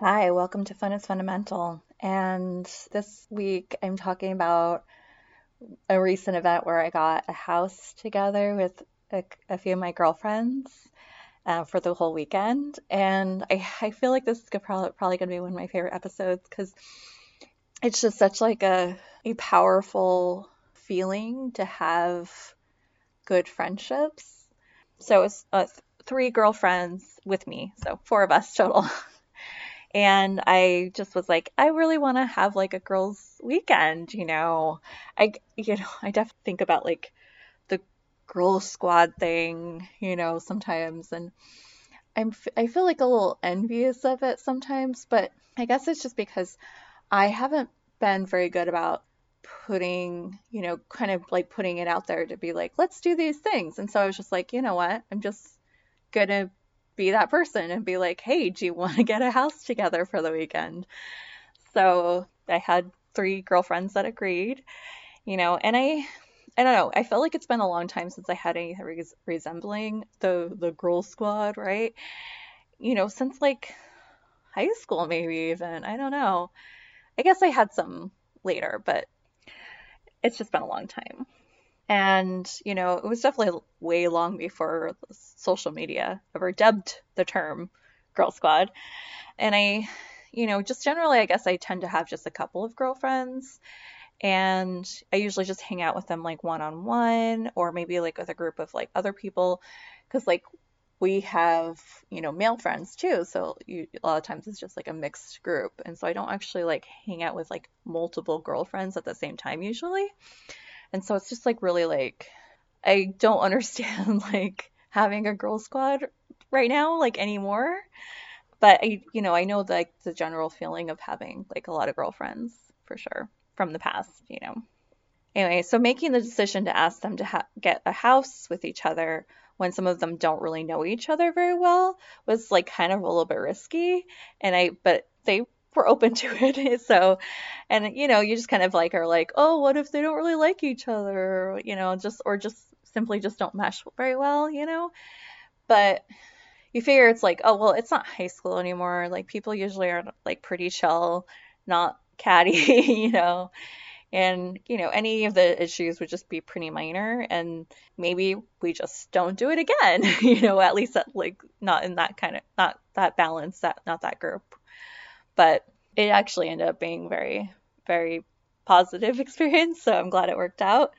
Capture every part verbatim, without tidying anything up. Hi, welcome to Fun is Fundamental, and this week I'm talking about a recent event where I got a house together with a, a few of my girlfriends uh, for the whole weekend, and I, I feel like this is probably, probably going to be one of my favorite episodes because it's just such like a, a powerful feeling to have good friendships. So it's uh, th- three girlfriends with me, so four of us total. And I just was like, I really want to have like a girls' weekend, you know. I, you know, I definitely think about like the girl squad thing, you know, sometimes, and I'm I feel like a little envious of it sometimes. But I guess it's just because I haven't been very good about putting, you know, kind of like putting it out there to be like, let's do these things. And so I was just like, you know what, I'm just gonna be that person and be like, hey, do you want to get a house together for the weekend? So I had three girlfriends that agreed, you know, and I, I don't know, I feel like it's been a long time since I had anything res- resembling the, the girl squad, right? You know, since like high school, maybe even, I don't know. I guess I had some later, but it's just been a long time. And, you know, it was definitely way long before social media ever dubbed the term girl squad. And I, you know, just generally, I guess I tend to have just a couple of girlfriends, and I usually just hang out with them like one-on-one, or maybe like with a group of like other people. Cause like we have, you know, male friends too. So you, a lot of times it's just like a mixed group. And so I don't actually like hang out with like multiple girlfriends at the same time usually. And so it's just like really like, I don't understand like having a girl squad right now, like anymore. But I, you know, I know like the general feeling of having like a lot of girlfriends for sure from the past, you know. Anyway, so making the decision to ask them to ha- get a house with each other when some of them don't really know each other very well was like kind of a little bit risky. And I, but they were open to it. So, and you know, you just kind of like are like, oh, what if they don't really like each other, you know, just or just simply just don't mesh very well, you know. But you figure it's like, oh well, it's not high school anymore, like people usually are like pretty chill, not catty, you know, and you know, any of the issues would just be pretty minor, and maybe we just don't do it again, you know, at least at, like not in that kind of, not that balance, that not that group. But it actually ended up being very, very positive experience. So I'm glad it worked out.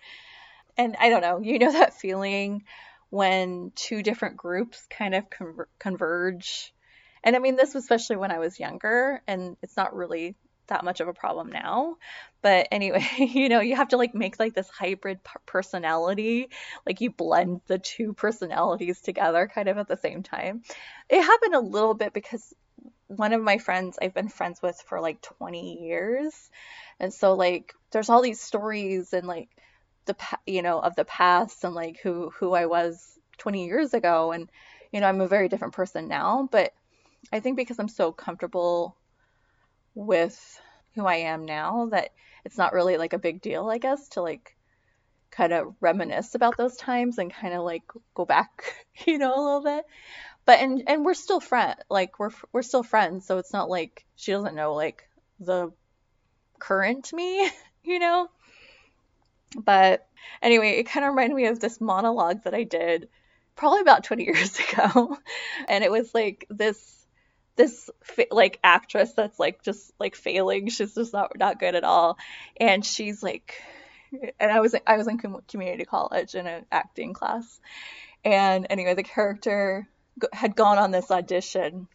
And I don't know, you know, that feeling when two different groups kind of con- converge. And I mean, this was especially when I was younger, and it's not really that much of a problem now. But anyway, you know, you have to like make like this hybrid personality, like you blend the two personalities together kind of at the same time. It happened a little bit because one of my friends I've been friends with for like twenty years. And so like, there's all these stories and like the, you know, of the past and like who, who I was twenty years ago. And, you know, I'm a very different person now, but I think because I'm so comfortable with who I am now that it's not really like a big deal, I guess, to like kind of reminisce about those times and kind of like go back, you know, a little bit. But and and we're still friend like we're we're still friends, so it's not like she doesn't know like the current me, you know. But anyway, it kind of reminded me of this monologue that I did probably about twenty years ago, and it was like this this like actress that's like just like failing, she's just not not good at all, and she's like, and I was I was in community college in an acting class, and anyway, the character had gone on this audition,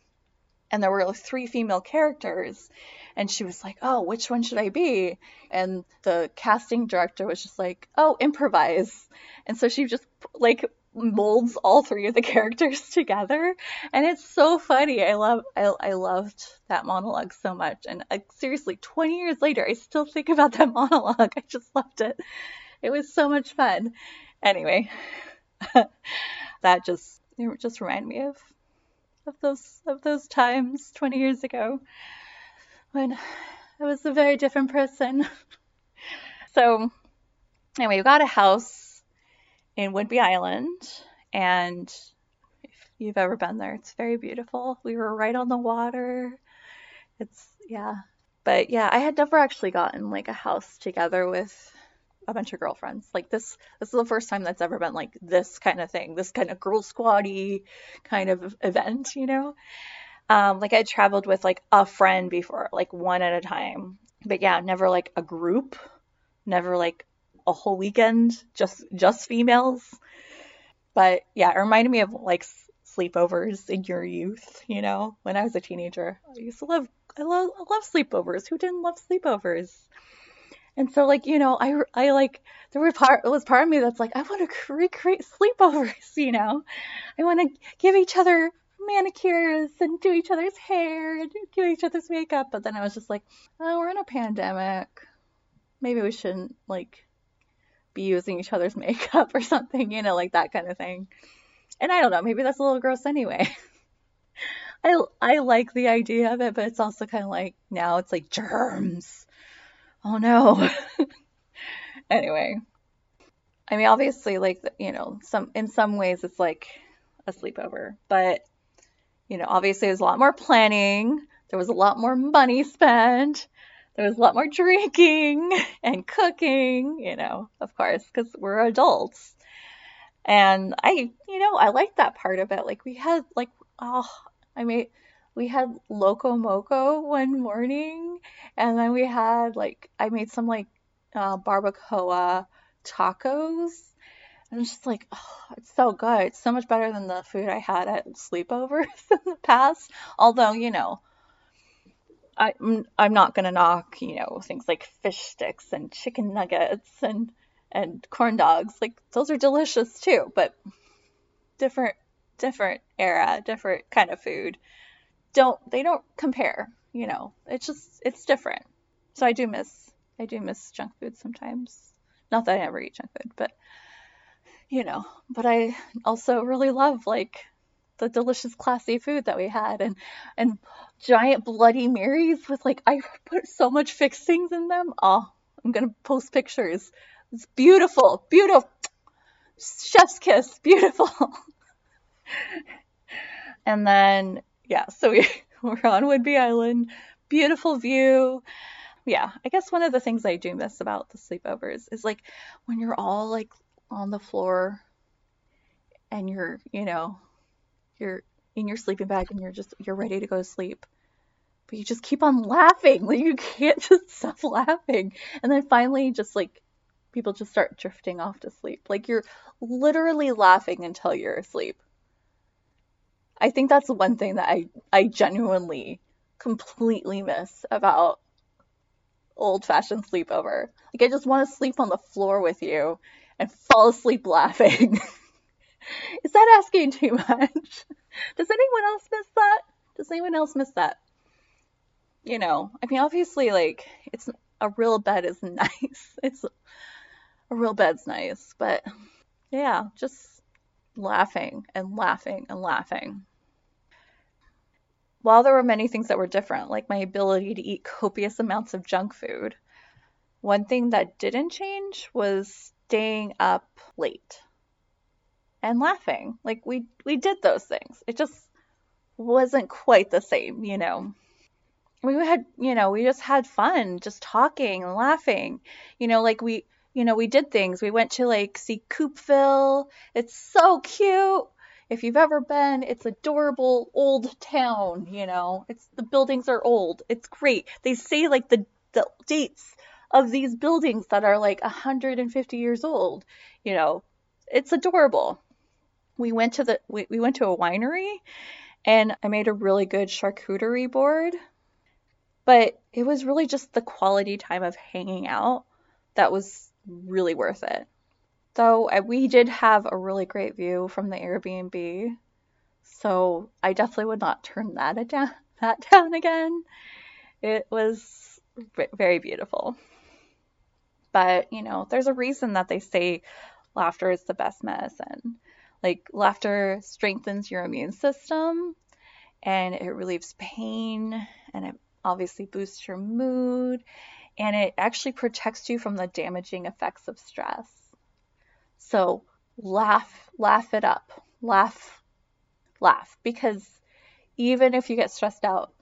and there were like three female characters, and she was like, oh, which one should I be? And the casting director was just like, oh, improvise. And so she just like molds all three of the characters together, and it's so funny. I love I, I loved that monologue so much, and I, seriously, twenty years later I still think about that monologue. I just loved it. It was so much fun. Anyway, that just it just reminded me of of those of those times twenty years ago when I was a very different person. So anyway, we got a house in Whidbey Island, and if you've ever been there, it's very beautiful. We were right on the water. It's, yeah. But yeah, I had never actually gotten like a house together with a bunch of girlfriends. Like this, this is the first time that's ever been like this kind of thing, this kind of girl squad-y kind of event, you know? Um, like I traveled with like a friend before, like one at a time, but yeah, never like a group, never like a whole weekend, just, just females. But yeah, it reminded me of like sleepovers in your youth, you know, when I was a teenager, I used to love, I love, I love sleepovers. Who didn't love sleepovers? And so like, you know, I, I like, there were part, it was part of me that's like, I want to recreate sleepovers, you know, I want to give each other manicures and do each other's hair and do each other's makeup. But then I was just like, oh, we're in a pandemic. Maybe we shouldn't like be using each other's makeup or something, you know, like that kind of thing. And I don't know, maybe that's a little gross anyway. I, I like the idea of it, but it's also kind of like, now it's like germs. Oh no. Anyway, I mean, obviously like, you know, some, in some ways it's like a sleepover, but you know, obviously there's a lot more planning. There was a lot more money spent. There was a lot more drinking and cooking, you know, of course, because we're adults. And I, you know, I liked that part of it. Like we had like, oh, I mean, we had Loco Moco one morning, and then we had like, I made some like uh, barbacoa tacos. And I'm just like, oh, it's so good. It's so much better than the food I had at sleepovers in the past. Although, you know, I'm, I'm not going to knock, you know, things like fish sticks and chicken nuggets and, and corn dogs. Like those are delicious too, but different, different era, different kind of food. Don't, they don't compare, you know, it's just, it's different. So I do miss, I do miss junk food sometimes. Not that I never eat junk food, but you know, but I also really love like the delicious classy food that we had, and, and giant Bloody Marys with like, I put so much fixings in them. Oh, I'm going to post pictures. It's beautiful, beautiful. Chef's kiss, beautiful. And then, yeah, so we, we're on Whidbey Island, beautiful view. Yeah, I guess one of the things I do miss about the sleepovers is like when you're all like on the floor and you're, you know, you're in your sleeping bag and you're just, you're ready to go to sleep, but you just keep on laughing. Like you can't just stop laughing. And then finally just like people just start drifting off to sleep. Like you're literally laughing until you're asleep. I think that's one thing that I, I genuinely completely miss about old fashioned sleepover. Like I just want to sleep on the floor with you and fall asleep laughing. Is that asking too much? Does anyone else miss that? Does anyone else miss that? You know, I mean, obviously, like, it's a real bed is nice. It's a real bed's nice, but yeah, just laughing and laughing and laughing. While there were many things that were different, like my ability to eat copious amounts of junk food, one thing that didn't change was staying up late and laughing. Like we, we did those things. It just wasn't quite the same, you know, we had, you know, we just had fun just talking and laughing, you know, like we, you know, we did things. We went to like see Coopville. It's so cute. If you've ever been, it's adorable old town, you know, it's the buildings are old. It's great. They say like the, the dates of these buildings that are like one hundred fifty years old, you know, it's adorable. We went to the, we, we went to a winery and I made a really good charcuterie board, but it was really just the quality time of hanging out that was really worth it. So uh, we did have a really great view from the Airbnb. So I definitely would not turn that down, that down again. It was very beautiful. But, you know, there's a reason that they say laughter is the best medicine. Like, laughter strengthens your immune system, and it relieves pain, and it obviously boosts your mood, and it actually protects you from the damaging effects of stress. So laugh, laugh it up, laugh, laugh, because even if you get stressed out,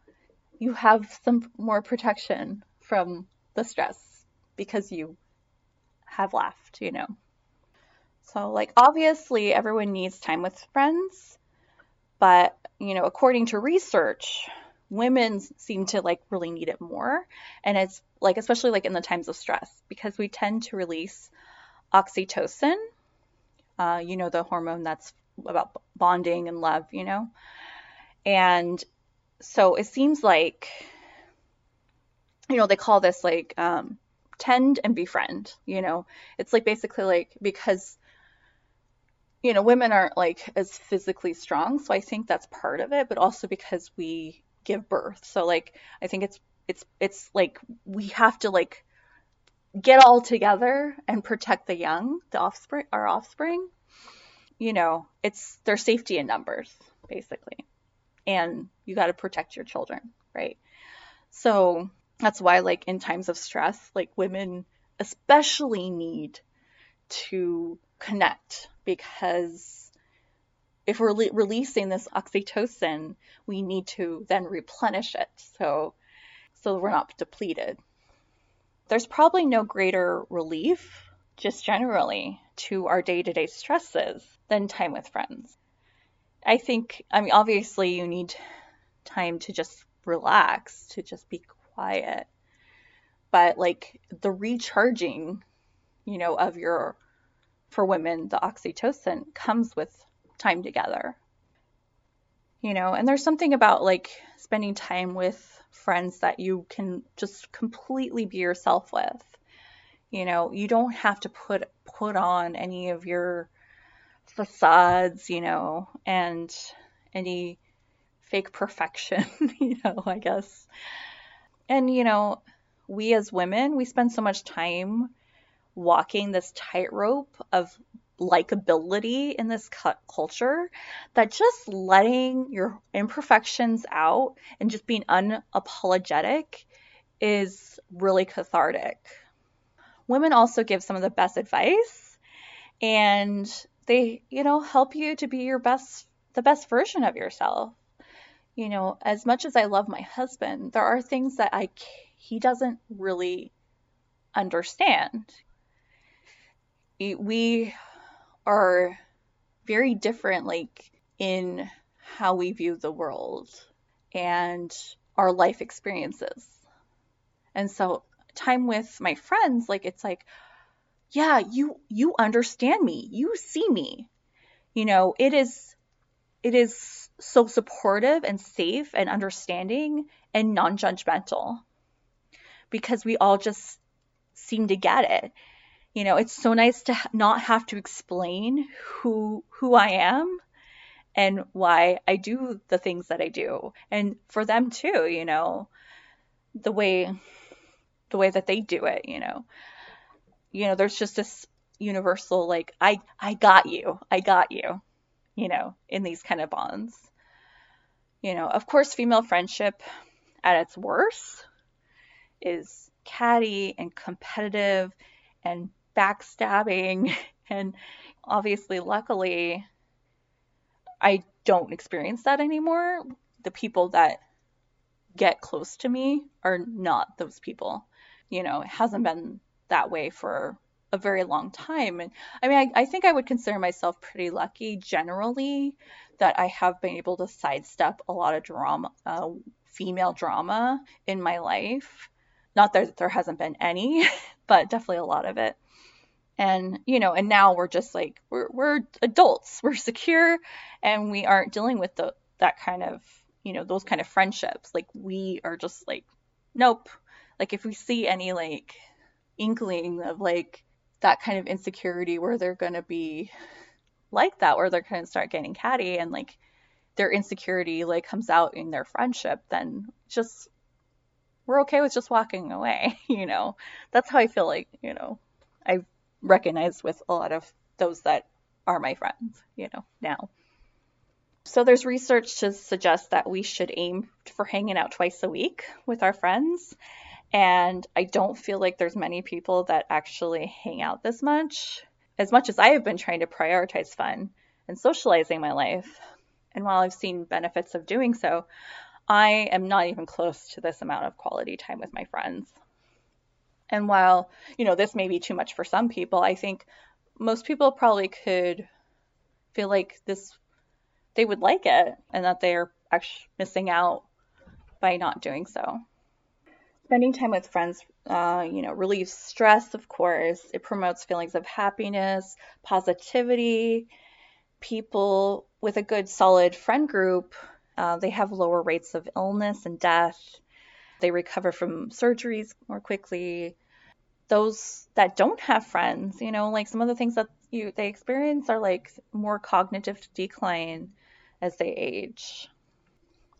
you have some more protection from the stress because you have laughed, you know. So, like, obviously everyone needs time with friends, but, you know, according to research, women seem to, like, really need it more. And it's, like, especially, like, in the times of stress, because we tend to release oxytocin, uh, you know, the hormone that's about bonding and love, you know. And so it seems like, you know, they call this, like, um, tend and befriend, you know. It's, like, basically, like, because, you know, women aren't, like, as physically strong. So I think that's part of it, but also because we give birth. So, like, I think it's, it's, it's like, we have to, like, get all together and protect the young, the offspring, our offspring, you know. It's their safety in numbers, basically. And you got to protect your children. Right. So that's why, like, in times of stress, like, women especially need to connect, because if we're le- releasing this oxytocin, we need to then replenish it. So, so we're not depleted. There's probably no greater relief, just generally, to our day-to-day stresses than time with friends. I think, I mean, obviously you need time to just relax, to just be quiet, but, like, the recharging, you know, of your, for women, the oxytocin comes with time together, you know. And there's something about, like, spending time with friends that you can just completely be yourself with, you know. You don't have to put, put on any of your facades, you know, and any fake perfection, you know, I guess. And, you know, we as women, we spend so much time walking this tightrope of likability in this culture that just letting your imperfections out and just being unapologetic is really cathartic. Women also give some of the best advice, and they, you know, help you to be your best, the best version of yourself. You know, as much as I love my husband, there are things that I, he doesn't really understand. We are very different, like, in how we view the world and our life experiences. And so time with my friends, like, it's like, yeah, you, you understand me, you see me, you know. It is, it is so supportive and safe and understanding and non-judgmental, because we all just seem to get it. You know, it's so nice to not have to explain who who I am and why I do the things that I do. And for them too, you know, the way the way that they do it, you know. You know, there's just this universal, like, I I got you. I got you. You know, in these kind of bonds. You know, of course, female friendship at its worst is catty and competitive and backstabbing, and obviously, luckily, I don't experience that anymore. The people that get close to me are not those people. You know, it hasn't been that way for a very long time. And I mean, I, I think I would consider myself pretty lucky generally that I have been able to sidestep a lot of drama, uh, female drama in my life. Not that there hasn't been any, but definitely a lot of it. And, you know, and now we're just like, we're, we're adults, we're secure, and we aren't dealing with the, that kind of, you know, those kind of friendships. Like, we are just like, nope. Like, if we see any, like, inkling of, like, that kind of insecurity where they're going to be like that, where they're going to start getting catty and like their insecurity like comes out in their friendship, then just we're okay with just walking away. You know, that's how I feel like, you know, I've recognized with a lot of those that are my friends, you know, now. So there's research to suggest that we should aim for hanging out twice a week with our friends. And I don't feel like there's many people that actually hang out this much, as much as I have been trying to prioritize fun and socializing my life. And while I've seen benefits of doing so, I am not even close to this amount of quality time with my friends. And while, you know, this may be too much for some people, I think most people probably could feel like this, they would like it, and that they are actually missing out by not doing so. Spending time with friends, uh, you know, relieves stress, of course. It promotes feelings of happiness, positivity. People with a good, solid friend group, uh, they have lower rates of illness and death. They recover from surgeries more quickly. Those that don't have friends, you know, like some of the things that you they experience are like more cognitive decline as they age.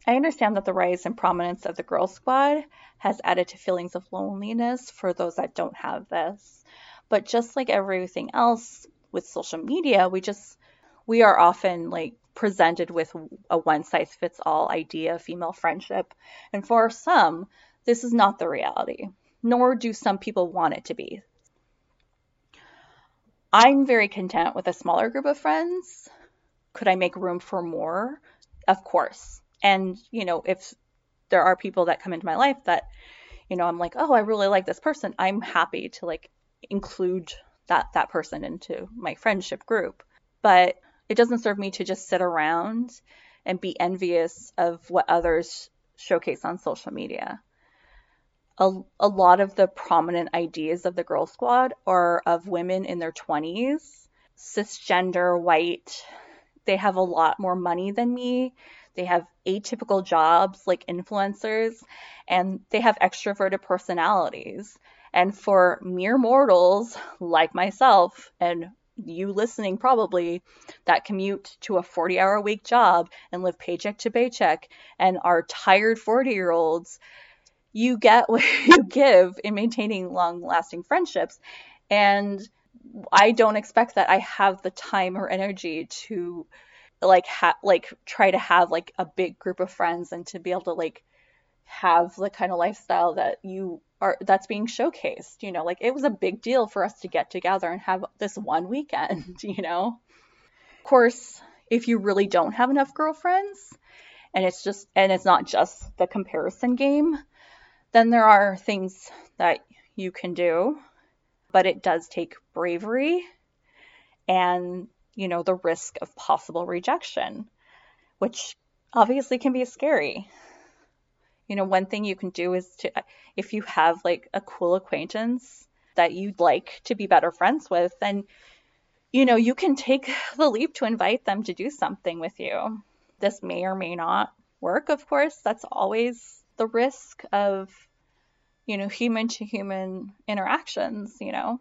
I understand that the rise in prominence of the Girl Squad has added to feelings of loneliness for those that don't have this. But just like everything else with social media, we just, we are often like presented with a one-size-fits-all idea of female friendship. And for some, this is not the reality, nor do some people want it to be. I'm very content with a smaller group of friends. Could I make room for more? Of course. And, you know, if there are people that come into my life that, you know, I'm like, oh, I really like this person, I'm happy to like include that, that person into my friendship group. But it doesn't serve me to just sit around and be envious of what others showcase on social media. A, a lot of the prominent ideas of the Girl Squad are of women in their twenties, cisgender, white. They have a lot more money than me. They have atypical jobs like influencers, and they have extroverted personalities. And for mere mortals like myself and you listening probably, that commute to a forty-hour week job and live paycheck to paycheck and are tired forty-year-olds, you get what you give in maintaining long-lasting friendships. And I don't expect that I have the time or energy to like ha- like try to have like a big group of friends and to be able to like have the kind of lifestyle that you are that's being showcased. You know, like it was a big deal for us to get together and have this one weekend, you know. Of course, if you really don't have enough girlfriends and it's just and it's not just the comparison game, then there are things that you can do, but it does take bravery and, you know, the risk of possible rejection, which obviously can be scary. You know, one thing you can do is to, if you have like a cool acquaintance that you'd like to be better friends with, then, you know, you can take the leap to invite them to do something with you. This may or may not work, of course. That's always the risk of, you know, human to human interactions, you know,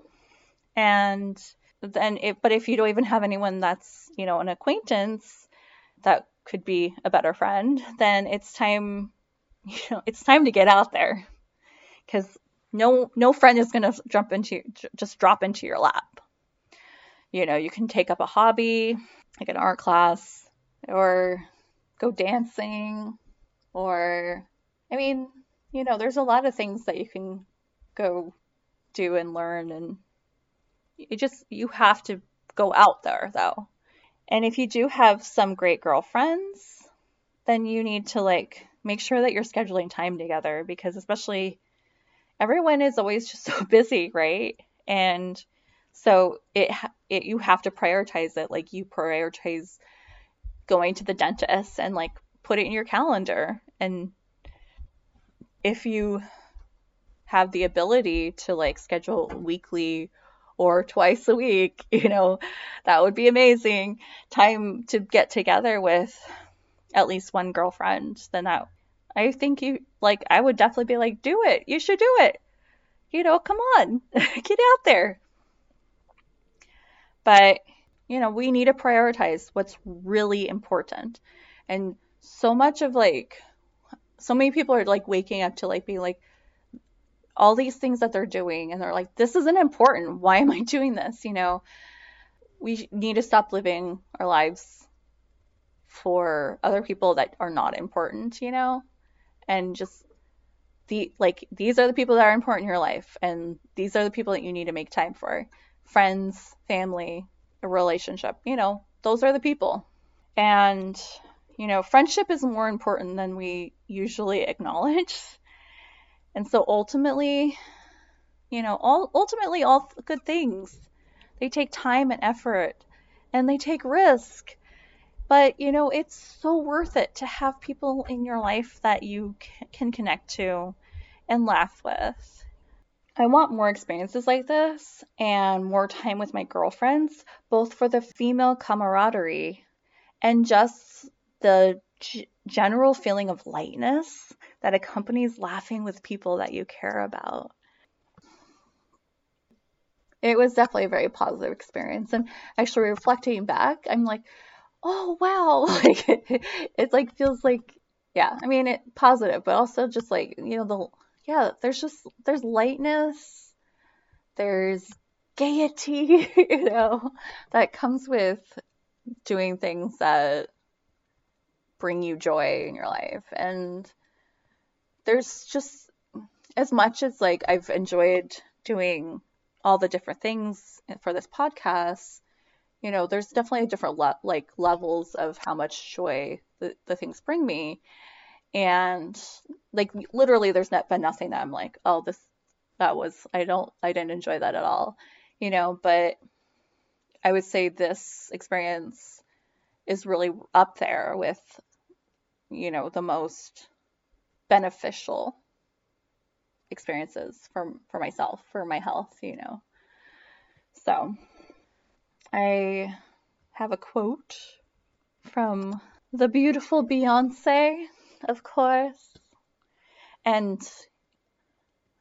and then it, but if you don't even have anyone that's, you know, an acquaintance that could be a better friend, then it's time, you know, it's time to get out there, because no, no friend is going to jump into, just drop into your lap. You know, you can take up a hobby, like an art class, or go dancing, or, I mean, you know, there's a lot of things that you can go do and learn, and you just, you have to go out there though. And if you do have some great girlfriends, then you need to like make sure that you're scheduling time together, because especially everyone is always just so busy, right? And so it, it you have to prioritize it. Like you prioritize going to the dentist and like put it in your calendar. And if you have the ability to like schedule weekly or twice a week, you know, that would be amazing. Time to get together with at least one girlfriend, then that, I think you, like, I would definitely be like, do it. You should do it. You know, come on, get out there. But, you know, we need to prioritize what's really important. And so much of like, so many people are like waking up to like being like, all these things that they're doing, and they're like, this isn't important. Why am I doing this? You know, we need to stop living our lives for other people that are not important, you know, and just the, like, these are the people that are important in your life. And these are the people that you need to make time for. Friends, family, a relationship, you know, those are the people. And, you know, friendship is more important than we usually acknowledge. And so ultimately, you know, all ultimately all good things, they take time and effort and they take risk. But, you know, it's so worth it to have people in your life that you can connect to and laugh with. I want more experiences like this and more time with my girlfriends, both for the female camaraderie and just the g- general feeling of lightness that accompanies laughing with people that you care about. It was definitely a very positive experience. And actually reflecting back, I'm like, oh, wow. Like it, it like feels like, yeah, I mean, it positive, but also just like, you know, the, yeah, there's just, there's lightness, there's gaiety, you know, that comes with doing things that bring you joy in your life. And there's just, as much as like I've enjoyed doing all the different things for this podcast, you know, there's definitely different le- like levels of how much joy the, the things bring me. And like literally there's not been nothing that I'm like, oh, this, that was, I don't, I didn't enjoy that at all, you know. But I would say this experience is really up there with, you know, the most beneficial experiences for for myself, for my health, you know. So I have a quote from the beautiful Beyonce, of course, and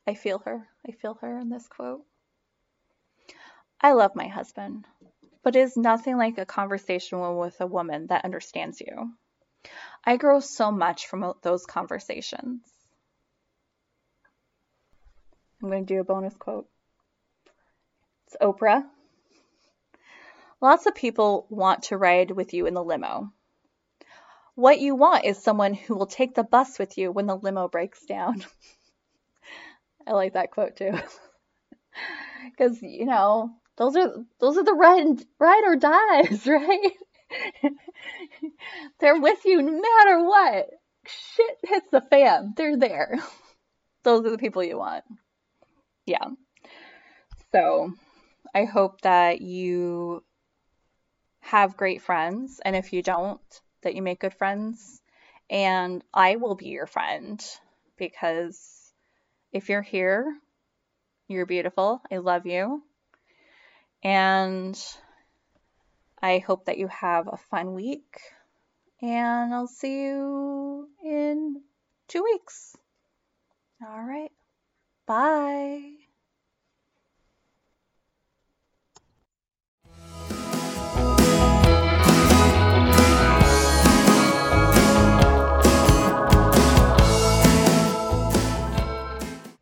I feel her. I feel her in this quote. I love my husband, but it is nothing like a conversation with a woman that understands you. I grow so much from those conversations. I'm going to do a bonus quote. It's Oprah. Lots of people want to ride with you in the limo. What you want is someone who will take the bus with you when the limo breaks down. I like that quote too. Because, you know, those are those are the ride, ride or dies, right? They're with you no matter what. Shit hits the fan. They're there. Those are the people you want. Yeah. So I hope that you have great friends. And if you don't, that you make good friends. And I will be your friend, because if you're here, you're beautiful. I love you. And I hope that you have a fun week, and I'll see you in two weeks. All right. Bye.